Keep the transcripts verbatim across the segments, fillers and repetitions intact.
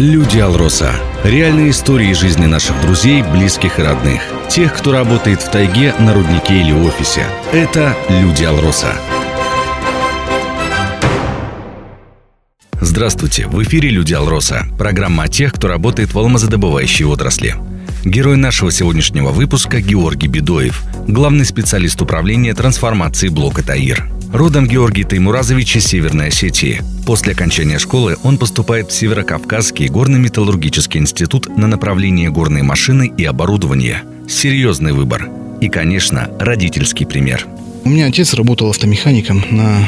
Люди Алроса. Реальные истории жизни наших друзей, близких и родных. Тех, кто работает в тайге, на руднике или офисе. Это Люди Алроса. Здравствуйте, в эфире Люди Алроса. Программа о тех, кто работает в алмазодобывающей отрасли. Герой нашего сегодняшнего выпуска – Георгий Бедоев, главный специалист управления трансформации блока ТАИР. Родом Георгий Таймуразович из Северной Осетии. После окончания школы он поступает в Северокавказский горно-металлургический институт на направление горные машины и оборудование. Серьезный выбор. И, конечно, родительский пример. У меня отец работал автомехаником на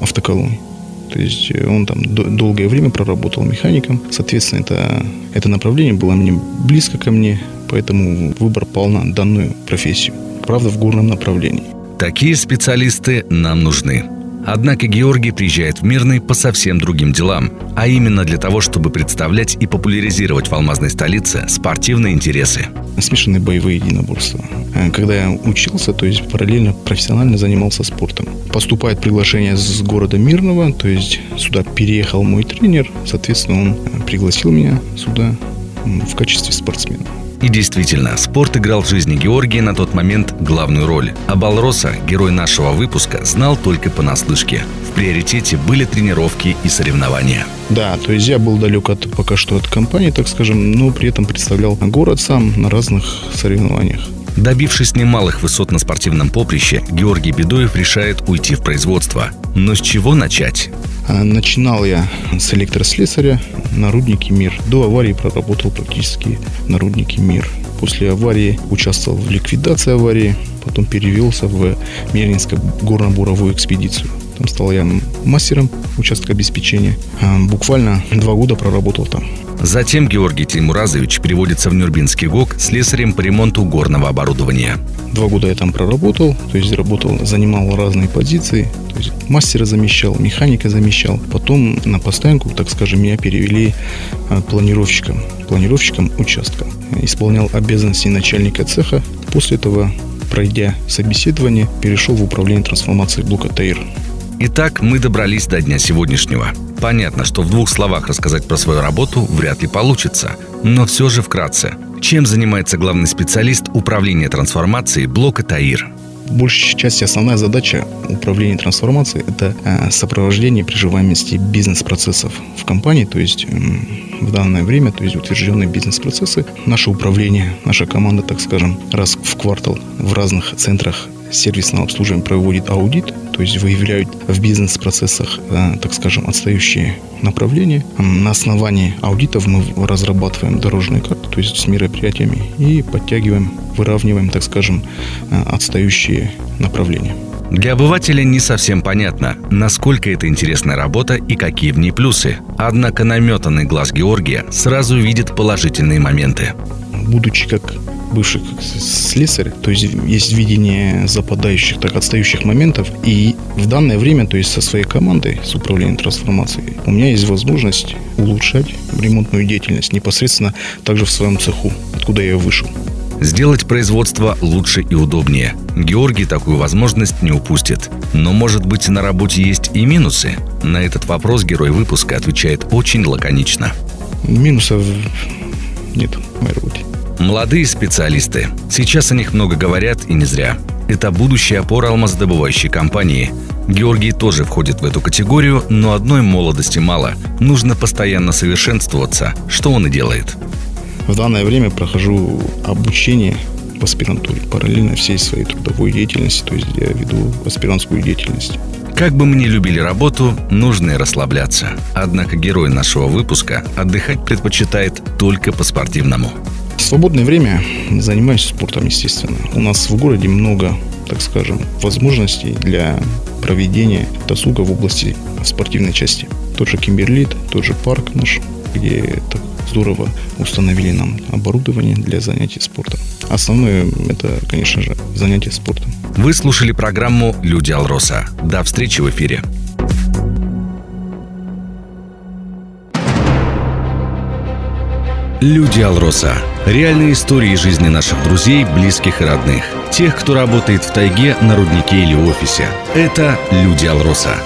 автоколонне. То есть он там долгое время проработал механиком. Соответственно, это, это направление было мне близко ко мне, поэтому выбор пал на данную профессию. Правда, в горном направлении. Такие специалисты нам нужны. Однако Георгий приезжает в Мирный по совсем другим делам, а именно для того, чтобы представлять и популяризировать в алмазной столице спортивные интересы. Смешанные боевые единоборства. Когда я учился, то есть параллельно профессионально занимался спортом. Поступает приглашение с города Мирного, то есть сюда переехал мой тренер, соответственно, он пригласил меня сюда в качестве спортсмена. И действительно, спорт играл в жизни Георгия на тот момент главную роль. Об Алроса герой нашего выпуска знал только понаслышке. В приоритете были тренировки и соревнования. Да, то есть я был далек от, пока что от компании, так скажем, но при этом представлял город сам на разных соревнованиях. Добившись немалых высот на спортивном поприще, Георгий Бедоев решает уйти в производство. Но с чего начать? Начинал я с электрослесаря на руднике «Мир». До аварии проработал практически на руднике «Мир». После аварии участвовал в ликвидации аварии, потом перевелся в Мирнинскую горно-буровую экспедицию. Там стал я мастером участка обеспечения. Буквально два года проработал там. Затем Георгий Таймуразович переводится в Нюрбинский ГОК слесарем по ремонту горного оборудования. Два года я там проработал, то есть работал, занимал разные позиции. То есть мастера замещал, механика замещал. Потом на постоянку, так скажем, меня перевели планировщиком, планировщиком участка. Исполнял обязанности начальника цеха. После этого, пройдя собеседование, перешел в управление трансформацией блока ТАИР. Итак, мы добрались до дня сегодняшнего. Понятно, что в двух словах рассказать про свою работу вряд ли получится. Но все же вкратце. Чем занимается главный специалист управления трансформацией блока ТАИР? Большая часть, основная задача управления трансформацией – это сопровождение приживаемости бизнес-процессов в компании, то есть в данное время, то есть утвержденные бизнес-процессы. Наше управление, наша команда, так скажем, раз в квартал в разных центрах сервисного обслуживания проводит аудит, то есть выявляют в бизнес-процессах, так скажем, отстающие направления. На основании аудитов мы разрабатываем дорожные карты, то есть с мероприятиями, и подтягиваем, выравниваем, так скажем, отстающие направления. Для обывателя не совсем понятно, насколько это интересная работа и какие в ней плюсы. Однако наметанный глаз Георгия сразу видит положительные моменты. Будучи как бывший слесарь, то есть есть видение западающих, так отстающих моментов. И в данное время, то есть со своей командой, с управлением трансформацией, у меня есть возможность улучшать ремонтную деятельность непосредственно также в своем цеху, откуда я вышел. Сделать производство лучше и удобнее. Георгий такую возможность не упустит. Но, может быть, на работе есть и минусы? На этот вопрос герой выпуска отвечает очень лаконично. Минусов нет в моей работе. Молодые специалисты. Сейчас о них много говорят, и не зря. Это будущая опора алмазодобывающей компании. Георгий тоже входит в эту категорию, но одной молодости мало. Нужно постоянно совершенствоваться, что он и делает. В данное время прохожу обучение в аспирантуре. Параллельно всей своей трудовой деятельности, то есть я веду аспирантскую деятельность. Как бы мы ни любили работу, нужно и расслабляться. Однако герой нашего выпуска отдыхать предпочитает только по-спортивному. В свободное время занимаюсь спортом, естественно. У нас в городе много, так скажем, возможностей для проведения досуга в области спортивной части. Тот же Кимберлит, тот же парк наш, где так здорово установили нам оборудование для занятий спортом. Основное – это, конечно же, занятия спортом. Вы слушали программу «Люди Алроса». До встречи в эфире. Люди Алроса. Реальные истории жизни наших друзей, близких и родных. Тех, кто работает в тайге, на руднике или офисе. Это Люди Алроса.